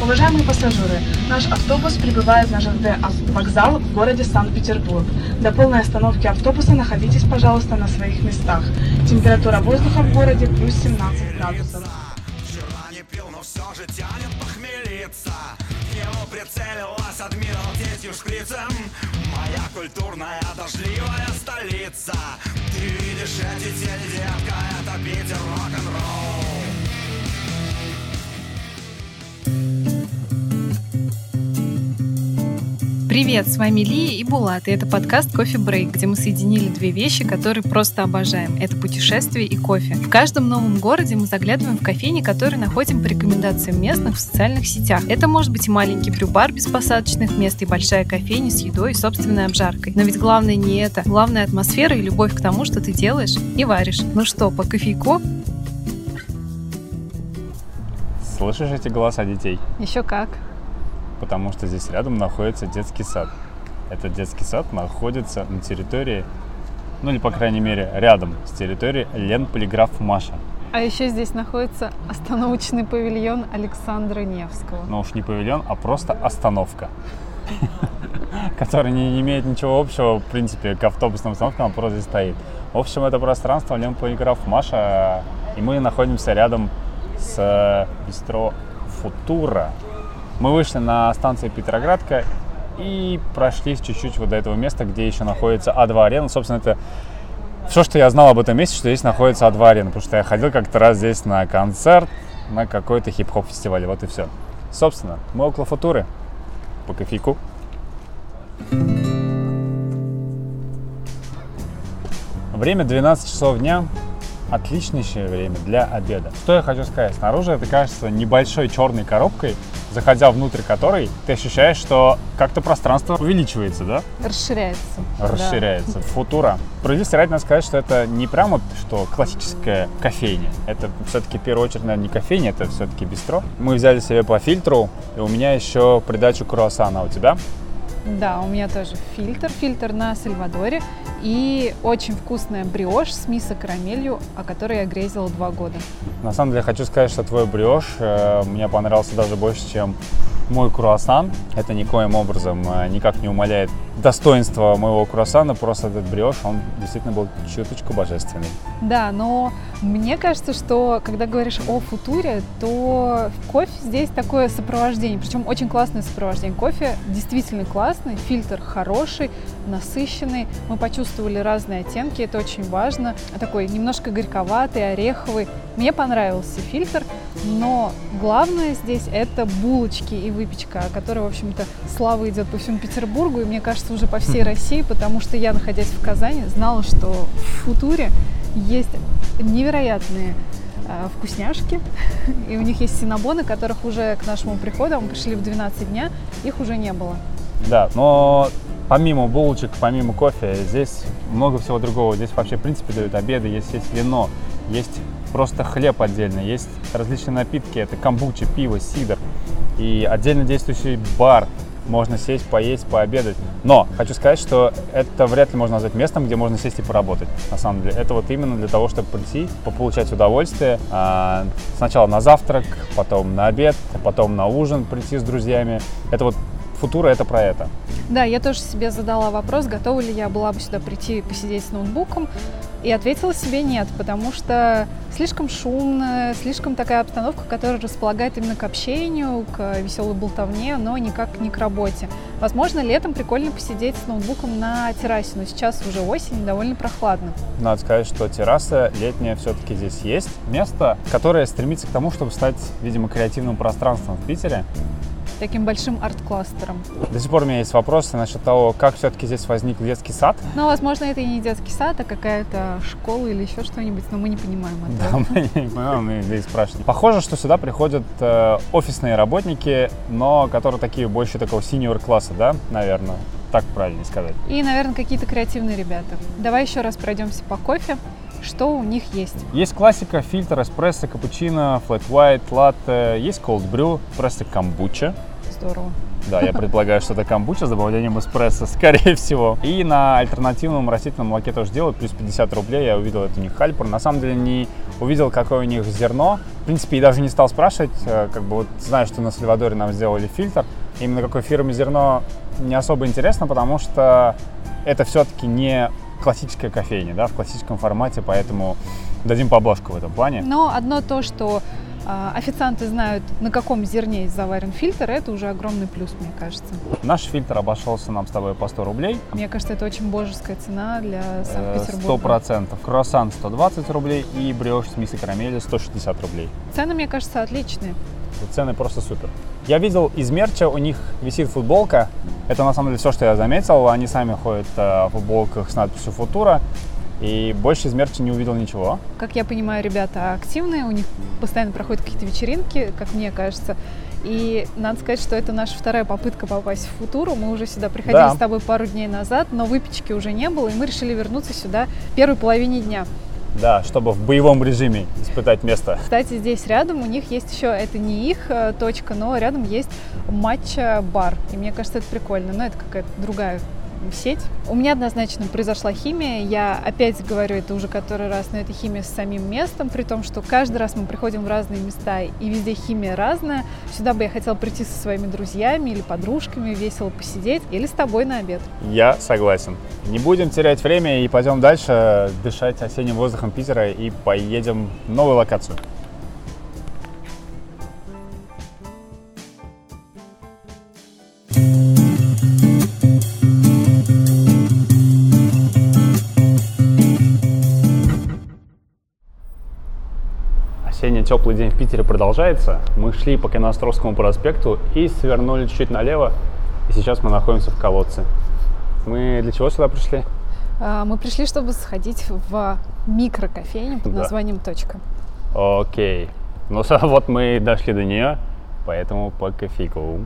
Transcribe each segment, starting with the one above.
Уважаемые пассажиры, наш автобус прибывает на Жанте-вокзал в городе Санкт-Петербург. До полной остановки автобуса находитесь, пожалуйста, на своих местах. Температура воздуха в городе плюс 17 градусов. Вчера не пил, но все же тянет похмелиться. К нему прицелилась адмиралтейским шприцем. Моя культурная дождливая столица. Ты видишь эти тени, девка, это Питер, рок-н-ролл. Привет, с вами Лия и Булат, и это подкаст Coffee Break, где мы соединили две вещи, которые просто обожаем. Это путешествие и кофе. В каждом новом городе мы заглядываем в кофейни, которые находим по рекомендациям местных в социальных сетях. Это может быть и маленький брю-бар без посадочных мест, и большая кофейня с едой и собственной обжаркой. Но ведь главное не это. Главное атмосфера и любовь к тому, что ты делаешь и варишь. Ну что, по кофейку? Слышишь эти голоса детей? Еще как. Потому что здесь рядом находится детский сад. Этот детский сад находится на территории, ну или, по крайней мере, рядом с территорией Ленполиграфмаша. А еще здесь находится остановочный павильон Александра Невского. Ну уж не павильон, а просто остановка, которая не имеет ничего общего, в принципе, к автобусным остановкам, она просто здесь стоит. В общем, это пространство Ленполиграфмаша, и мы находимся рядом с бистро «Футура». Мы вышли на станции Петроградка и прошлись чуть-чуть вот до этого места, где еще находится А2 Арена. Собственно, это все, что я знал об этом месте, что здесь находится А2 Арена, потому что я ходил как-то раз здесь на концерт, на какой-то хип-хоп фестиваль, вот и все. Собственно, мы около Футуры, по кофейку. Время 12 часов дня. Отличнейшее время для обеда. Что я хочу сказать, снаружи это кажется небольшой черной коробкой, заходя внутрь которой, ты ощущаешь, что как-то пространство увеличивается, да? Расширяется. Расширяется. Да. Футура. Справедливости ради надо сказать, что это не прямо что классическая кофейня. Это все-таки в первую очередь, наверное, не кофейня, это все-таки бистро. Мы взяли себе по фильтру, и у меня еще придачу круассана. У тебя? Да, у меня тоже фильтр. Фильтр на Сальвадоре. И очень вкусная брioche с мисо-карамелью, о которой я грезила 2 года. На самом деле, хочу сказать, что твой брioche мне понравился даже больше, чем мой круассан. Это никоим образом никак не умаляет достоинства моего круассана. Просто этот брioche, он действительно был чуточку божественный. Да, но мне кажется, что когда говоришь о Футуре, то кофе здесь такое сопровождение. Причем очень классное сопровождение. Кофе действительно классный, фильтр хороший, насыщенный. Мы почувствовали разные оттенки, это очень важно. Такой немножко горьковатый, ореховый. Мне понравился фильтр, но главное здесь это булочки и выпечка, о которой, в общем-то, слава идет по всему Петербургу и, мне кажется, уже по всей России, потому что я, находясь в Казани, знала, что в Футуре есть невероятные вкусняшки, и у них есть синнабоны, которых уже к нашему приходу, мы пришли в 12 дня, их уже не было. Да, но помимо булочек, помимо кофе, здесь много всего другого. Здесь вообще, в принципе, дают обеды, есть вино, есть просто хлеб отдельно, есть различные напитки, это камбуча, пиво, сидр. И отдельно действующий бар, можно сесть, поесть, пообедать. Но хочу сказать, что это вряд ли можно назвать местом, где можно сесть и поработать. На самом деле, это вот именно для того, чтобы прийти, получать удовольствие. Сначала на завтрак, потом на обед, потом на ужин прийти с друзьями. Это вот Футура, это про это. Да, я тоже себе задала вопрос, готова ли я была бы сюда прийти и посидеть с ноутбуком. И ответила себе нет, потому что слишком шумно, слишком такая обстановка, которая располагает именно к общению, к веселой болтовне, но никак не к работе. Возможно, летом прикольно посидеть с ноутбуком на террасе, но сейчас уже осень, довольно прохладно. Надо сказать, что терраса летняя все-таки здесь есть. Место, которое стремится к тому, чтобы стать, видимо, креативным пространством в Питере. Таким большим арт-кластером. До сих пор у меня есть вопросы насчет того, как все-таки здесь возник детский сад. Ну, возможно, это и не детский сад, а какая-то школа или еще что-нибудь, но мы не понимаем этого. Да, мы не понимаем, мы здесь спрашиваем. Похоже, что сюда приходят офисные работники, но которые такие больше такого синьор-класса, да, наверное, так правильнее сказать. И, наверное, какие-то креативные ребята. Давай еще раз пройдемся по кофе. Что у них есть? Есть классика, фильтр, эспрессо, капучино, флэт уайт, латте, есть cold brew, эспрессо, камбуча. Здорово. Да, я предполагаю, что это камбуча с добавлением эспрессо, скорее всего. И на альтернативном растительном молоке тоже делают, плюс 50 рублей, я увидел, это у них хальпер. На самом деле не увидел, какое у них зерно, принципе, я даже не стал спрашивать, как бы вот знаю, что на Сальвадоре нам сделали фильтр. Именно какой фирмы зерно не особо интересно, потому что это все-таки не классическая кофейня, да, в классическом формате, поэтому дадим поблажку в этом плане. Но одно то, что официанты знают, на каком зерне заварен фильтр, это уже огромный плюс, мне кажется. Наш фильтр обошелся нам с тобой по 100 рублей. Мне кажется, это очень божеская цена для Санкт-Петербурга. 100%. Круассан 120 рублей и брёш с миссой карамели 160 рублей. Цены, мне кажется, отличные. Цены просто супер. Я видел из мерча, у них висит футболка. Это на самом деле все, что я заметил. Они сами ходят в футболках с надписью «Futura». И больше из мерча не увидел ничего. Как я понимаю, ребята активные, у них постоянно проходят какие-то вечеринки, как мне кажется. И надо сказать, что это наша вторая попытка попасть в Футуру. Мы уже сюда приходили с тобой пару дней назад, но выпечки уже не было, и мы решили вернуться сюда в первой половине дня. Да, чтобы в боевом режиме испытать место. Кстати, здесь рядом у них есть еще, это не их точка, но рядом есть матча-бар. И мне кажется, это прикольно, но это какая-то другая сеть. У меня однозначно произошла химия. Я опять говорю это уже который раз, но это химия с самим местом, при том, что каждый раз мы приходим в разные места, и везде химия разная. Сюда бы я хотела прийти со своими друзьями или подружками, весело посидеть, или с тобой на обед. Я согласен. Не будем терять время и пойдем дальше дышать осенним воздухом Питера и поедем в новую локацию. Теплый день в Питере продолжается. Мы шли по Каменноостровскому проспекту и свернули чуть-чуть налево. И сейчас мы находимся в колодце. Мы для чего сюда пришли? Мы пришли, чтобы сходить в микрокофейню под названием «Точка». Окей. Ну вот мы и дошли до нее, поэтому по кофейку.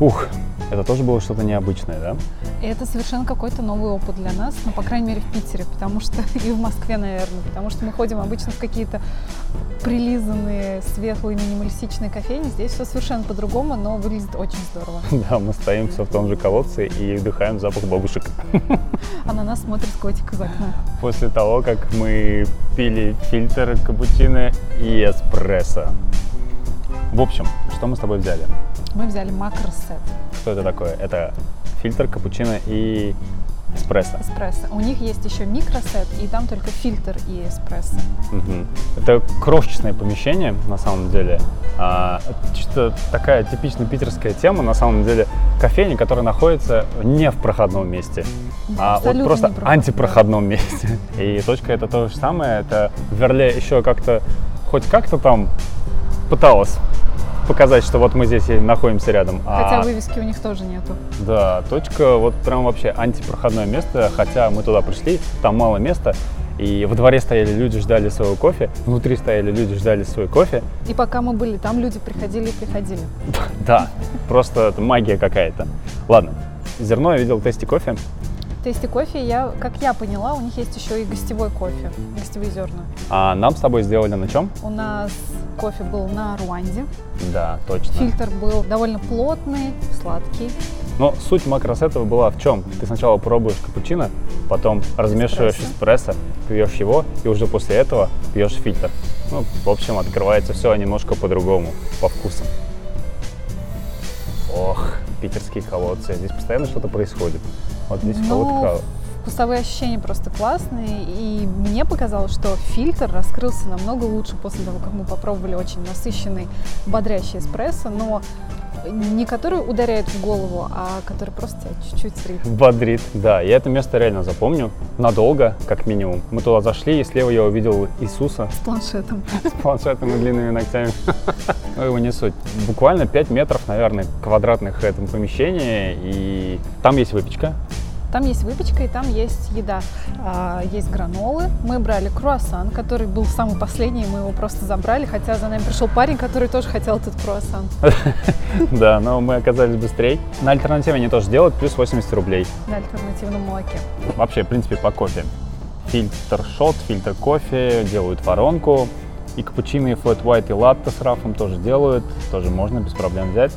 Ух, это тоже было что-то необычное, да? И это совершенно какой-то новый опыт для нас, ну, по крайней мере, в Питере, потому что, и в Москве, наверное, потому что мы ходим обычно в какие-то прилизанные, светлые, минималистичные кофейни, здесь все совершенно по-другому, но выглядит очень здорово. Да, мы стоим все в том же колодце и вдыхаем запах бабушек. А на нас смотрит котик из окна. После того, как мы пили фильтр, капучино и эспрессо. В общем, что мы с тобой взяли? Мы взяли макросет. Что это такое? Это фильтр, капучино и эспрессо. Эспрессо. У них есть еще микросет, и там только фильтр и эспрессо. Это крошечное помещение, на самом деле. Это такая типичная питерская тема, на самом деле, кофейни, которая находится не в проходном месте, а вот просто антипроходном месте. И точка — это то же самое. Это Верле еще как-то, хоть как-то там пыталась показать, что вот мы здесь и находимся рядом. Хотя вывески у них тоже нету. Да, точка вот прям вообще антипроходное место, хотя мы туда пришли, там мало места, и во дворе стояли люди, ждали своего кофе, внутри стояли люди, ждали свой кофе. И пока мы были там, люди приходили и приходили. Да, просто магия какая-то. Ладно, зерно я видел, Taste кофе. Taste кофе, как я поняла, у них есть еще и гостевой кофе, гостевые зерна. А нам с тобой сделали на чем? У нас кофе был на Руанде. Да, точно. Фильтр был довольно плотный, сладкий. Но суть макросетов была в чем? Ты сначала пробуешь капучино, потом размешиваешь эспрессо, пьешь его, и уже после этого пьешь фильтр. Ну, в общем, открывается все немножко по-другому, по вкусам. Ох, питерские колодцы. Здесь постоянно что-то происходит. Вот здесь колодка. Вкусовые ощущения просто классные. И мне показалось, что фильтр раскрылся намного лучше после того, как мы попробовали очень насыщенный, бодрящий эспрессо, но не который ударяет в голову, а который просто тебя чуть-чуть срит. Бодрит, да. Я это место реально запомню. Надолго, как минимум. Мы туда зашли, и слева я увидел Иисуса. С планшетом. С планшетом и длинными ногтями. Но его не суть. Буквально 5 метров, наверное, квадратных в этом помещении. И там есть выпечка. Там есть выпечка и там есть еда. Есть гранолы. Мы брали круассан, который был самый последний, мы его просто забрали, хотя за нами пришел парень, который тоже хотел этот круассан. Да, но мы оказались быстрее. На альтернативе они тоже делают, плюс 80 рублей. На альтернативном молоке. Вообще, в принципе, по кофе. Фильтр-шот, фильтр кофе, делают воронку. И капучино, и флэт уайт, и латте с рафом тоже делают. Тоже можно без проблем взять.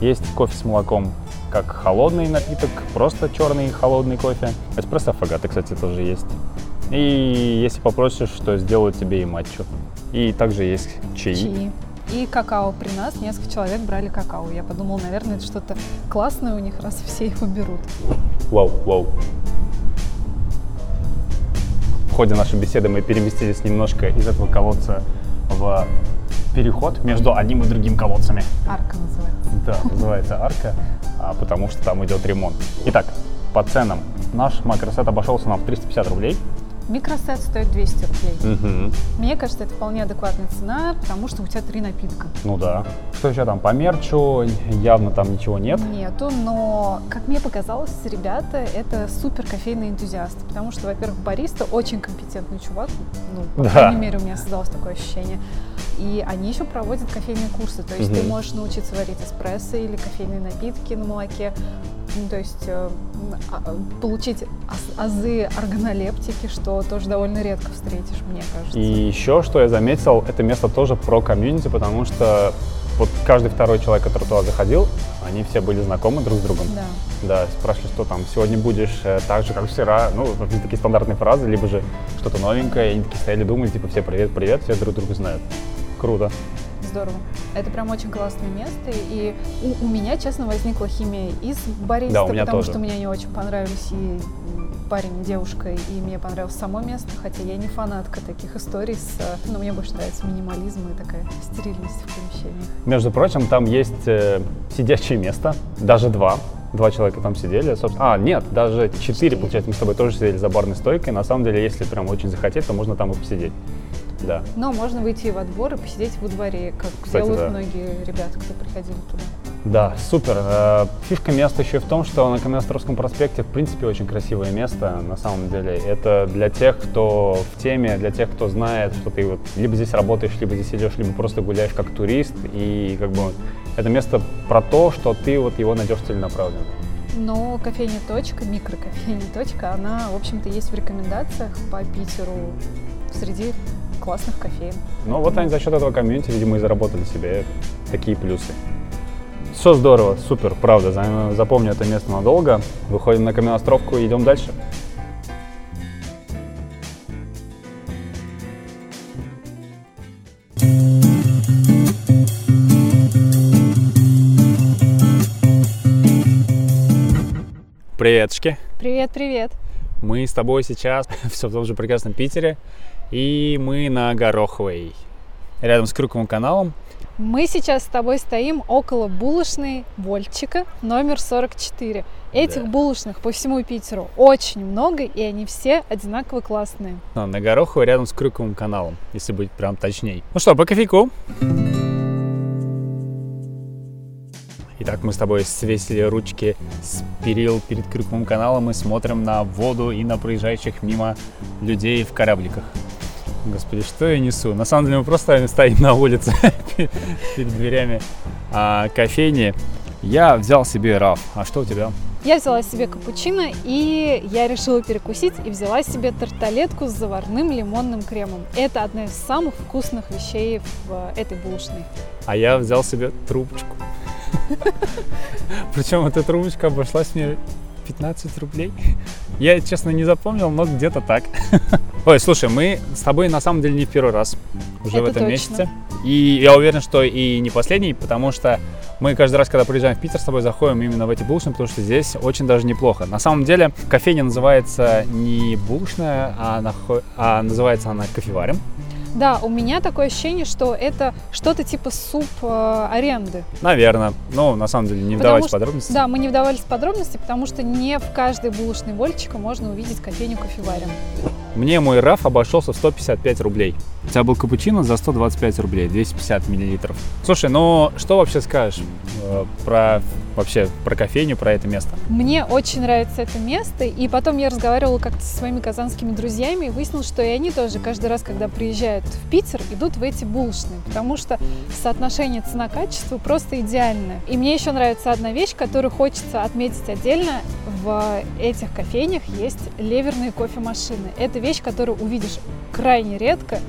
Есть кофе с молоком. Как холодный напиток, просто черный холодный кофе. Эспрессо аффегато, кстати, тоже есть. И если попросишь, то сделают тебе и матчу. И также есть чаи. И какао при нас. Несколько человек брали какао. Я подумала, наверное, это что-то классное у них, раз все его берут. Вау. В ходе нашей беседы мы переместились немножко из этого колодца в переход между одним и другим колодцами. Арка называется. Да, называется арка, потому что там идет ремонт. Итак, по ценам. Наш макросет обошелся нам в 350 рублей. Микросет стоит 200 рублей. Угу. Мне кажется, это вполне адекватная цена, потому что у тебя 3 напитка. Ну да. Что еще там по мерчу? Явно там ничего нет. Нету, но, как мне показалось, ребята это супер кофейные энтузиасты, потому что, во-первых, бариста очень компетентный чувак, по крайней мере, у меня создалось такое ощущение. И они еще проводят кофейные курсы, то есть ты можешь научиться варить эспрессо или кофейные напитки на молоке. То есть получить азы органолептики, что тоже довольно редко встретишь, мне кажется. И еще, что я заметил, это место тоже про комьюнити, потому что вот каждый второй человек, который туда заходил, они все были знакомы друг с другом. Да, спрашивали, что там, сегодня будешь так же, как вчера, такие стандартные фразы, либо же что-то новенькое, и они такие стояли, думали, все привет-привет, все друг друга знают. Круто. Здорово. Это прям очень классное место, и у меня, честно, возникла химия из бариста, да, потому тоже. Что мне они очень понравились и парень, и девушка, и мне понравилось само место, хотя я не фанатка таких историй, но мне больше нравится минимализм и такая стерильность в помещении. Между прочим, там есть сидячее место, даже два человека там сидели, собственно, даже 4, получается, мы с тобой тоже сидели за барной стойкой, на самом деле, если прям очень захотеть, то можно там и посидеть. Да. Но можно выйти во двор и посидеть во дворе, как делают многие ребята, кто приходили туда. Да, супер. Фишка места еще в том, что на Каменноостровском проспекте, в принципе, очень красивое место, на самом деле. Это для тех, кто в теме, для тех, кто знает, что ты либо здесь работаешь, либо здесь идешь, либо просто гуляешь как турист. И это место про то, что ты его найдешь целенаправленно. Но кофейня «Точка», микрокофейня «Точка», она, в общем-то, есть в рекомендациях по Питеру среди классных кофеин. Они за счет этого комьюнити, видимо, и заработали себе такие плюсы. Все здорово, супер, правда, запомню это место надолго. Выходим на Каменноостровку и идем дальше. Приветушки. Привет. Мы с тобой сейчас все в том же прекрасном Питере. И мы на Гороховой, рядом с Крюковым каналом. Мы сейчас с тобой стоим около булочной Вольчика номер 44. Этих булочных по всему Питеру очень много, и они все одинаково классные. На Гороховой, рядом с Крюковым каналом, если быть прям точней. Ну что, по кофейку. Итак, мы с тобой свесили ручки с перил перед Крюковым каналом и смотрим на воду и на проезжающих мимо людей в корабликах. Господи, что я несу? На самом деле мы просто стоим на улице перед дверями кофейни. Я взял себе раф. А что у тебя? Я взяла себе капучино, и я решила перекусить и взяла себе тарталетку с заварным лимонным кремом. Это одна из самых вкусных вещей в этой булочной. А я взял себе трубочку. Причем эта трубочка обошлась мне 15 рублей. Я, честно, не запомнил, но где-то так. Ой, слушай, мы с тобой на самом деле не в первый раз уже в этом месяце. И я уверен, что и не последний, потому что мы каждый раз, когда приезжаем в Питер, с тобой заходим именно в эти булочные, потому что здесь очень даже неплохо. На самом деле кофейня называется не булочная, а называется она «Кофеварим». Да, у меня такое ощущение, что это что-то типа суп аренды. Наверное. На самом деле, не вдавались в подробности. Да, мы не вдавались в подробности, потому что не в каждой булочной Вольчика можно увидеть кофейню «Кофеварим». Мне мой раф обошелся в 155 рублей. У тебя был капучино за 125 рублей, 250 миллилитров. Слушай, что вообще скажешь про кофейню, про это место? Мне очень нравится это место, и потом я разговаривала как-то со своими казанскими друзьями и выяснилось, что и они тоже каждый раз, когда приезжают в Питер, идут в эти булочные, потому что соотношение цена-качество просто идеальное. И мне еще нравится одна вещь, которую хочется отметить отдельно. В этих кофейнях есть леверные кофемашины. Это вещь, которую увидишь крайне редко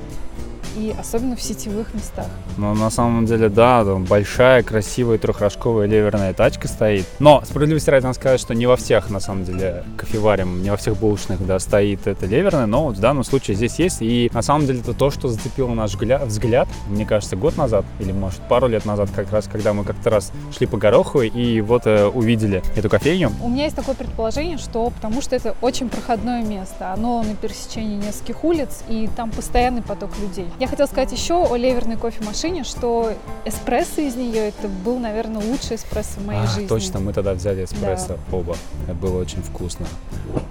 и особенно в сетевых местах. Ну, на самом деле, да, там большая, красивая трехрожковая ливерная тачка стоит. Но справедливости ради надо сказать, что не во всех, на самом деле, кофеварим, не во всех булочных, да, стоит эта ливерная, но вот в данном случае здесь есть. И на самом деле это то, что зацепило наш взгляд, мне кажется, год назад или, может, пару лет назад, как раз, когда мы как-то раз шли по Гороховой и вот увидели эту кофейню. У меня есть такое предположение, что потому что это очень проходное место, оно на пересечении нескольких улиц, и там постоянный поток людей. Я хотела сказать еще о ливерной кофемашине, что эспрессо из нее, это был, наверное, лучший эспрессо в моей жизни. Точно, мы тогда взяли эспрессо, да. Оба. Это было очень вкусно.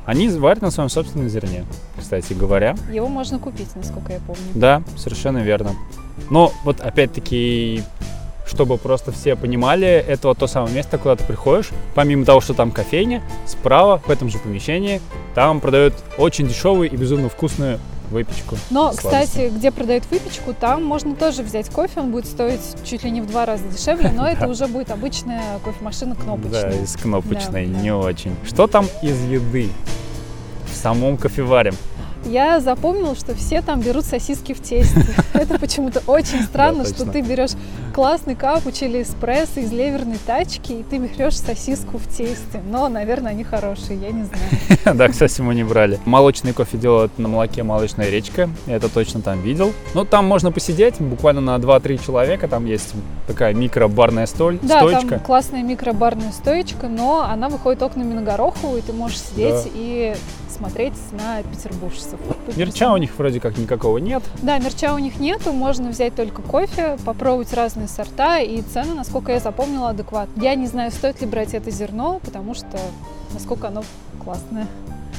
Они варят на своем собственном зерне, кстати говоря. Его можно купить, насколько я помню. Да, совершенно верно. Но вот опять-таки, чтобы просто все понимали, это вот то самое место, куда ты приходишь. Помимо того, что там кофейня, справа, в этом же помещении, там продают очень дешевую и безумно вкусную выпечку. Но, кстати, где продают выпечку, там можно тоже взять кофе, он будет стоить чуть ли не в 2 раза дешевле, но это уже будет обычная кофемашина кнопочная. Да, из кнопочной, не очень. Что там из еды в самом кофеваре? Я запомнила, что все там берут сосиски в тесте. Это почему-то очень странно, что ты берешь классный капучи или эспрессо из ливерной тачки, и ты берешь сосиску в тесте. Но, наверное, они хорошие, я не знаю. Да, кстати, мы не брали. Молочный кофе делают на молоке «Молочная речка». Я это точно там видел. Ну, там можно посидеть буквально на 2-3 человека. Там есть такая микробарная стоечка. Да, там классная микробарная стоечка, но она выходит окнами на Горохову, и ты можешь сидеть и смотреть на петербуржцев. Мерча у них вроде как никакого нет. Да, мерча у них нету, можно взять только кофе, попробовать разные сорта, и цены, насколько я запомнила, адекватно. Я не знаю, стоит ли брать это зерно, потому что насколько оно классное.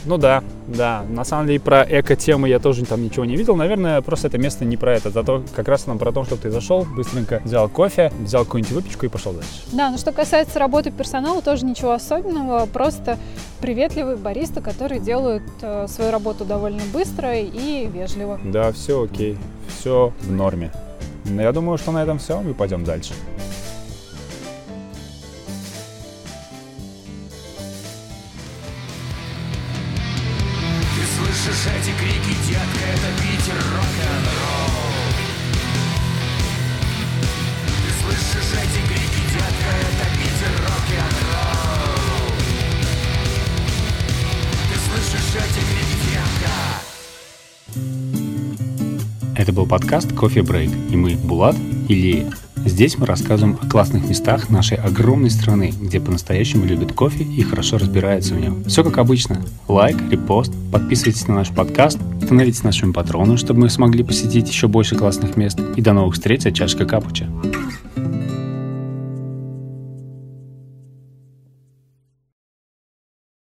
Ну да. На самом деле про эко-тему я тоже там ничего не видел. Наверное, просто это место не про это. Зато как раз нам про то, чтобы ты зашел, быстренько взял кофе, взял какую-нибудь выпечку и пошел дальше. Да, ну что касается работы персонала, тоже ничего особенного. Просто приветливые баристы, которые делают свою работу довольно быстро и вежливо. Да, все окей, все в норме. Но я думаю, что на этом все, мы пойдем дальше. Эти крики, детка, это Питер, рок-н-ролл. Ты слышишь эти крики, детка, это Питер, рок-н-ролл. Ты слышишь эти крики, детка. Это был подкаст Coffee Break, и мы, Булат и Лия. Здесь мы рассказываем о классных местах нашей огромной страны, где по-настоящему любят кофе и хорошо разбираются в нем. Все как обычно. Лайк, репост, подписывайтесь на наш подкаст, становитесь нашими патронами, чтобы мы смогли посетить еще больше классных мест. И до новых встреч от чашки капуча.